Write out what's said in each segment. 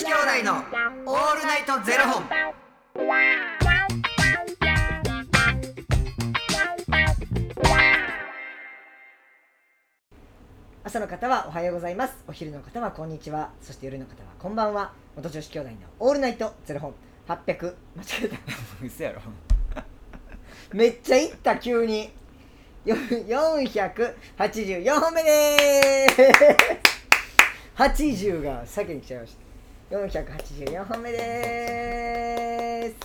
子兄弟のオールナイトゼロ本。朝の方はおはようございます、お昼の方はこんにちは、そして夜の方はこんばんは。元女子兄弟のオールナイトゼロ本800、間違えた嘘やろめっちゃいった急に484本目でーす80が先に来ちゃいました。484本目です。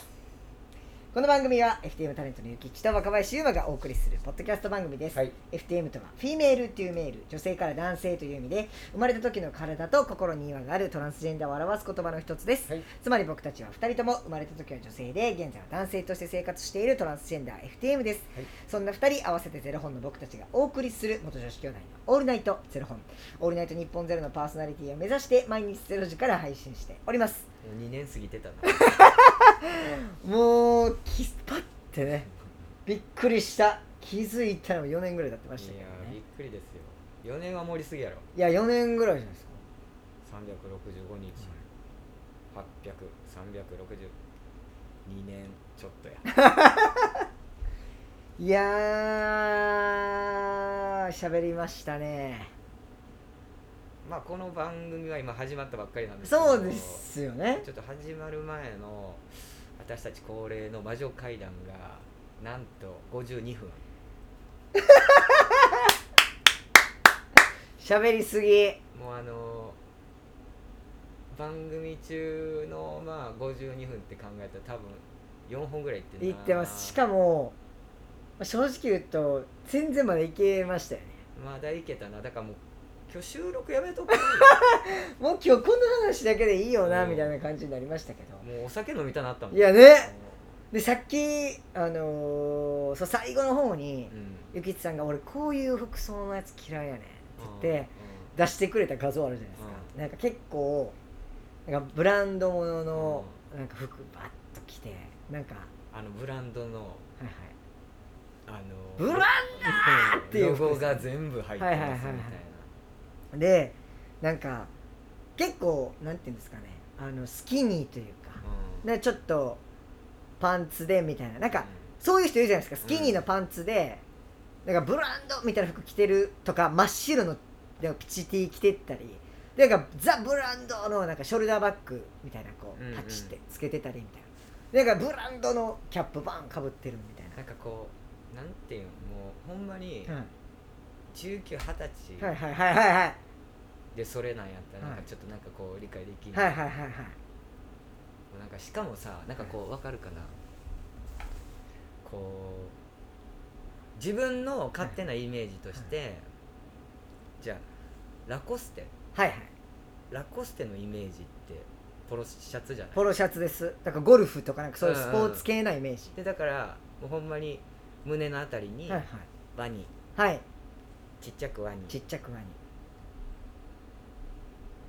この番組は FTM タレントのゆきちと若林優馬がお送りするポッドキャスト番組です、はい、FTM とはフィメールというメール、女性から男性という意味で、生まれた時の体と心に違和があるトランスジェンダーを表す言葉の一つです、はい、つまり僕たちは2人とも生まれた時は女性で、現在は男性として生活しているトランスジェンダー FTM です、はい、そんな2人合わせてゼロ本の僕たちがお送りする元女子兄弟のオールナイトゼロ本、オールナイト日本ゼロのパーソナリティを目指して毎日0時から配信しております。2年過ぎてたなもうキスパってね、びっくりした。気づいたら4年ぐらい経ってましたけど、ね、いやびっくりですよ。4年は盛りすぎやろ。いや4年ぐらいじゃないですか。365日、800、360、2年ちょっとやいやー喋りましたね。まあこの番組は今始まったばっかりなんですけど、そうですよね、ちょっと始まる前の私たち恒例の魔女会談がなんと52分。喋りすぎ。もう番組中のまあ52分って考えたら多分4本ぐらいいってます。しかも正直言うと全然まだいけましたよね。まだいけたな。だからもう今日収録やめとくもう今日この話だけでいいよなみたいな感じになりましたけど、もうお酒飲みたなったもん。いやね、でさっきそう最後の方に、ゆきつさんが俺こういう服装のやつ嫌いやねんって言って、出してくれた画像あるじゃないですか、なんか結構なんかブランドもののなんか服バッと着て、なんかブランドの、はいはい、ブランダーっていうロゴが全部入ってますみたいな、はいはいはいはい、でなんか結構なんていうんですかね、スキニーというか、でちょっとパンツでみたいな、なんか、そういう人いるじゃないですか。スキニーのパンツで、なんかブランドみたいな服着てるとか、真っ白のでピチティ着てったり、でなんかザ・ブランドのなんかショルダーバッグみたいなこう、パチってつけてたりみたいな、なんかブランドのキャップバンかぶってるみたいな、なんかこうなんていうの、もうほんまに19、20歳、はいはいはいはいはい、でそれなんやったらなんかちょっとなんかこう理解できん、はいはいはいはい、なんかしかもさ、なんかこうわかるかな、こう自分の勝手なイメージとして、はいはい、じゃあラコステ、はいはい、ラコステのイメージってポロシャツじゃない。ポロシャツです。だからゴルフとかなんかそういうスポーツ系なイメージ、でだからもうほんまに胸のあたりにワニ、はい、はい、ちっちゃくワニ、ちっちゃくワニ、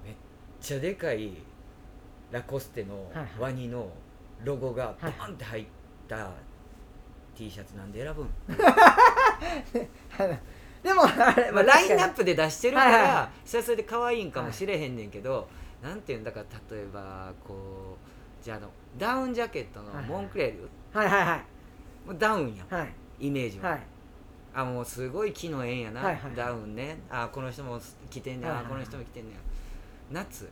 めっちゃでかいラコステのワニのロゴがバーンって入った T シャツなんで選ぶんでもあれ、まあ、ラインナップで出してるから、はいはい、それはそれで可愛いんかもしれへんねんけど、はい、なんていうんだから、例えばこうじゃあダウンジャケットのモンクレール、はいはいはい、もうダウンやん、はい、イメージは、はい、あもうすごい木の縁やな、はいはい、ダウンね、あこの人も着てんねん、はいはい、この人も着てんねん、夏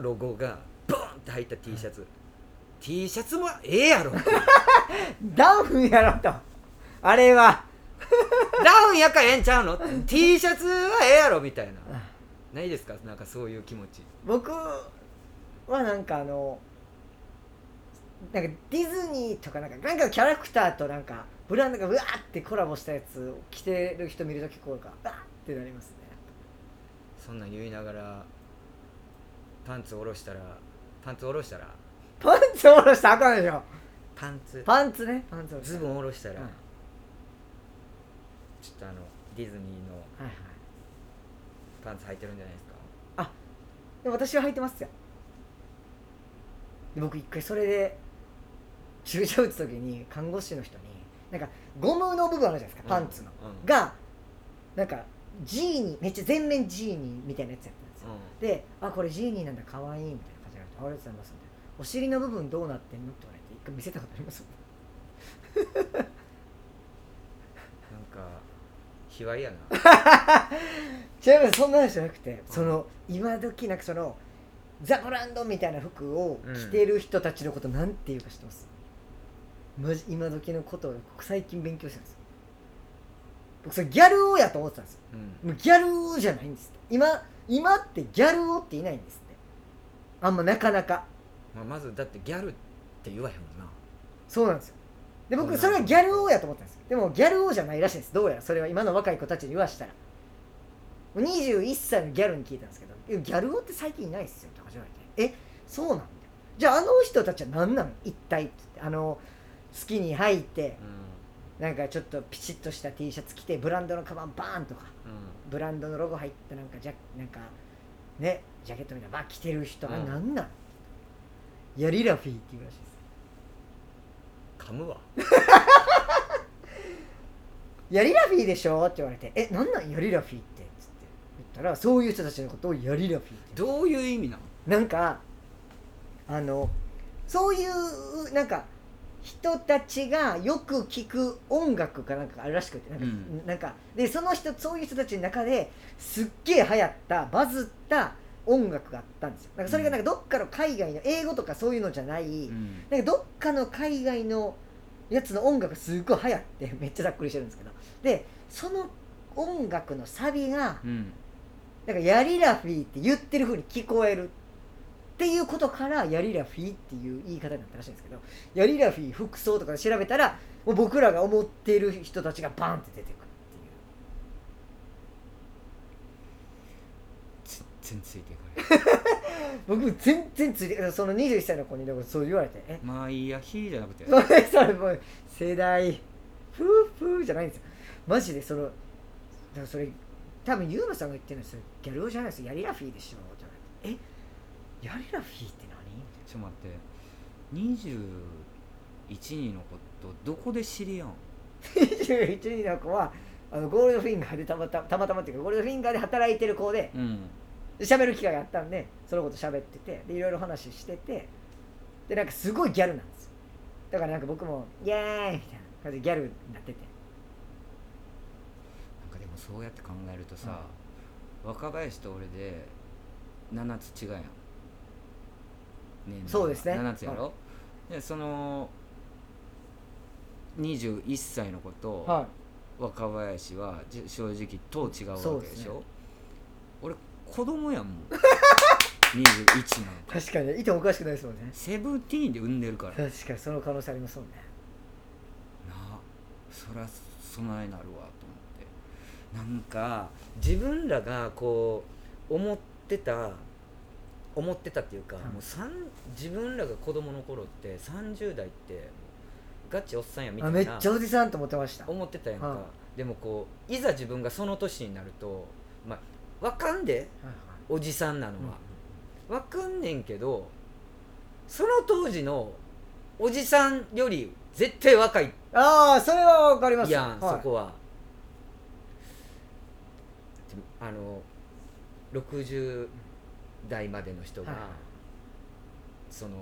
ロゴがボーンって入った T シャツ、はい、T シャツもええやろダウンやろと、あれはダウンやからええんちゃうのT シャツはええやろみたいなないですか、なんかそういう気持ち。僕はなんかなんかディズニーとかなんかキャラクターとなんかブランドがうわーってコラボしたやつを着てる人見るときこうかうわーってなりますね。そんなん言いながらパンツ下ろしたらあかんでしょ。パンツね、パンツ下ろしたらズボン下ろしたら、はい、ちょっとディズニーのパンツ履いてるんじゃないですか、はいはい、あでも私は履いてますよ。で僕一回それで注射打つ時に看護師の人になんかゴムの部分あるじゃないですか、パンツの、うんうん、がなんかジーニー、めっちゃ全面ジーニーみたいなやつやったんですよ、うん、で、あ、これジーニーなんだ、かわいいみたいな感じで、ありがとうございますみたいな、お尻の部分どうなってんのって言われて、一回見せたことありますなんか卑猥やな違います、そんな話じゃなくて、その今時なんかそのザブランドみたいな服を着てる人たちのことなんていうか知ってます、うん、マジ今時のことを最近勉強してるんですよ。僕それギャル王やと思ってたんですよ、うん、もうギャル王じゃないんですって。今ってギャル王っていないんですって、あんまなかなか、まあ、まずだってギャルって言わへんもんな。そうなんですよ。で、僕それはギャル王やと思ったんですよ。でもギャル王じゃないらしいです、どうやら。それは今の若い子たちに言わしたら、21歳のギャルに聞いたんですけど、ギャル王って最近いないっすよって初めて、え、そうなんだ、じゃああの人たちは何なの一体って言って、あのスキニー履いて、うん、なんかちょっとピチッとした T シャツ着て、ブランドのカバンバーンとか、うん、ブランドのロゴ入ったなんかなんかね、ジャケットみたいなバー着てる人、うん、あれ何なの。いや、リラフィーっていうらしいです。噛むわヤリラフィーでしょって言われて、え、なんなんヤリラフィーってつって言ったら、そういう人たちのことをヤリラフィーって。どういう意味なの。なんかそういうなんか人たちがよく聴く音楽かなんかあるらしくて、うん、なんかで、そういう人たちの中ですっげー流行ったバズった音楽があったんですよ。なんかそれがなんかどっかの海外の英語とかそういうのじゃない、うん、なんかどっかの海外のやつの音楽がすごい流行って、めっちゃざっくりしてるんですけど、でその音楽のサビが、うん、なんかヤリラフィーって言ってる風に聞こえるっていうことからヤリラフィーっていう言い方になったらしいんですけど、ヤリラフィー服装とかで調べたら、もう僕らが思ってる人たちがバンって出てくる。全然ついてこない僕全然ついてこない。その21歳の子にでもそう言われて、え、まあいいやひじゃなくてそれもう世代ふうふうじゃないんですよ、マジで。そのだからそれ多分ユーマさんが言ってるんですよ、ギャル男じゃないですよ、ヤリラフィーでしょじゃない。え、ヤリラフィーって何。ちょっと待って、21人の子とどこで知り合うん21人の子はゴールドフィンガーでたまたまっていうか、ゴールドフィンガーで働いてる子で、うん、喋る機会があったんで、そのこと喋ってて、でいろいろ話してて、でなんかすごいギャルなんですよ。だからなんか僕もイエーイみたいな感じでギャルになってて、なんかでもそうやって考えるとさ、うん、若林と俺で7つ違いやん、ね、そうですね、7つやろ、はい、でその21歳の子と若林は正直と違うわけでしょ、はい、俺子供やもん21なんか確かにいてもおかしくないですもんね。17で産んでるから、確かにその可能性ありますもんね。なあ、そらそないなるわと思って、なんか自分らがこう思ってたっていうか、うん、もう自分らが子供の頃って30代ってガチおっさんやみたいな、めっちゃおじさんと思ってました、思ってたやんか、うん、でもこういざ自分がその年になると、まあわかんで、おじさんなのは、うん、わかんねんけど、その当時のおじさんより絶対若い。ああ、それはわかります。いやん、はい、そこは60代までの人が、はい、その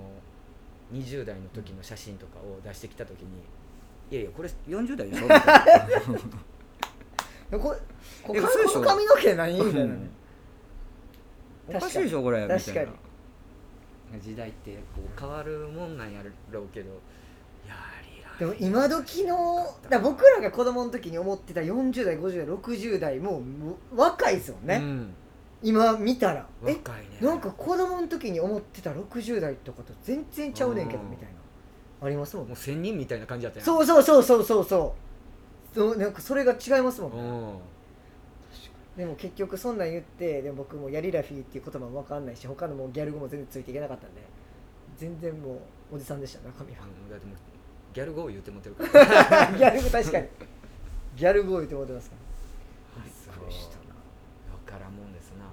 20代の時の写真とかを出してきた時に、いやいやこれ40代でしょみたいなこの髪の毛何みたいなね、うん、おかしいでしょこれみたいな。確かに時代ってこう変わるもんなんやろうけど、やりらでも今時のだら僕らが子供の時に思ってた40代50代60代もう若いですよね、うん、今見たら若いね。え、なんか子供の時に思ってた60代とかと全然ちゃうねんけどみたいなありますもん、ね、もう1000人みたいな感じだったやん。そうそうそうそうそうそうなんかそれが違いますもんね。でも結局そんなん言って、でも僕もヤリラフィーっていう言葉も分かんないし、他のもうギャル語も全然ついていけなかったんで、全然もうおじさんでした中身は。だってもうギャル語を言ってもってるからギャル語、確かにギャル語を言ってもってますから。びっくりしたな。分からんもんですな、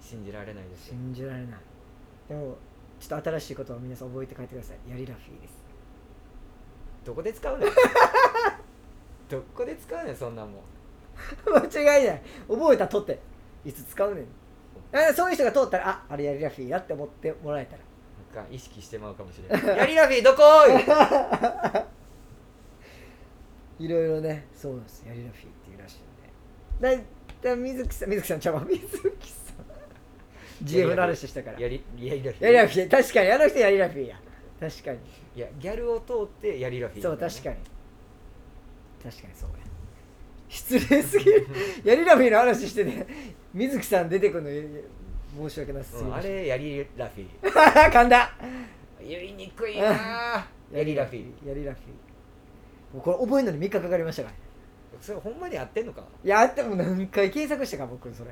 信じられないですよ。信じられない。でもちょっと新しいことを皆さん覚えて帰ってください。ヤリラフィーです。どこで使うねんどこで使うねんそんなもん。間違いない。覚えたとっていつ使うねん。そういう人が通ったら、あ、あれヤリラフィーだって思ってもらえたらなんか意識してまうかもしれないヤリラフィーどこーいろいろね、そうなんですヤリラフィーっていうらしいよね。だい水木さん、水木さんちゃうわ、水木さんGF の話したからヤリラフィー確かに、あの人ヤリラフィーや。確かに、いやギャルを通ってヤリラフィー、ね、そう、確かにそうや。失礼すぎるヤリラフィーの話してね、水木さん出てくるの申し訳なすぎる、あれヤリラフィー噛んだ、言いにくいなヤリラフィー。もうこれ覚えるのに3日かかりましたから。それほんまに合ってんのか。いや、合っても何回検索したか僕それ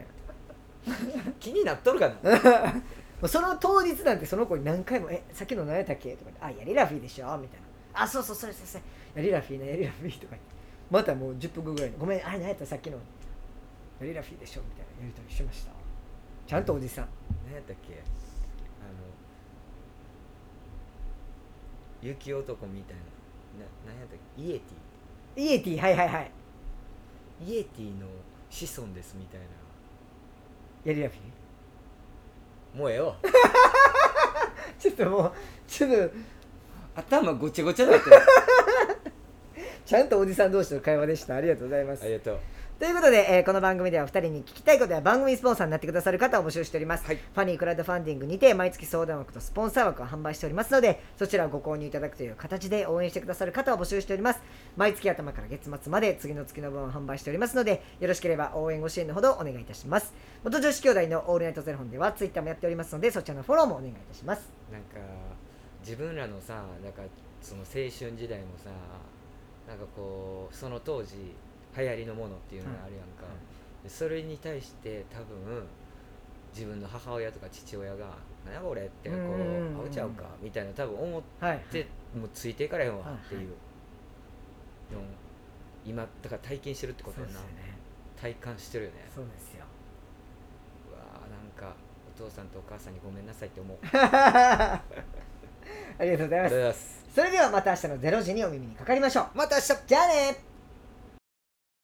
気になっとるかなその当日なんてその子に何回も、さっきの何やったっけとか言って、あ、ヤリラフィーでしょみたいな、あ、そうそう、それそれヤリラフィーな、ヤリラフィーとか言って、またもう10分後ぐらいに、ごめん、あれ何やったさっきのヤリラフィーでしょみたいなやり取りしました。ちゃんとおじさん、何やったっけ、雪男みたいな、何やったっけ、イエティ、はい、イエティの子孫ですみたいなヤリラフィー、もうええわちょっと頭ごちゃごちゃになってるちゃんとおじさん同士の会話でした。ありがとうございます。ありがとう。ということで、この番組では2人に聞きたいことや番組スポンサーになってくださる方を募集しております、はい、ファニークラウドファンディングにて毎月相談枠とスポンサー枠を販売しておりますので、そちらをご購入いただくという形で応援してくださる方を募集しております。毎月頭から月末まで次の月の分を販売しておりますので、よろしければ応援ご支援のほどお願いいたします。元女子兄弟のオールナイトゼロ本ではツイッターもやっておりますので、そちらのフォローもお願いいたします。なんか自分らのさ、なんかその青春時代もさ、なんかこうその当時流行りのものっていうのがあるやんか、うん、それに対して多分自分の母親とか父親が何やこれってこう合うちゃうかみたいな多分思って、はいはい、もうついていかれへんわっていう、はいはい、の今だから体験してるってことやな、ね、体感してるよね。そうですよ。うわー、なんかお父さんとお母さんにごめんなさいって思うありがとうございます。それではまた明日の0時にお耳にかかりましょう。また明日。じゃあね。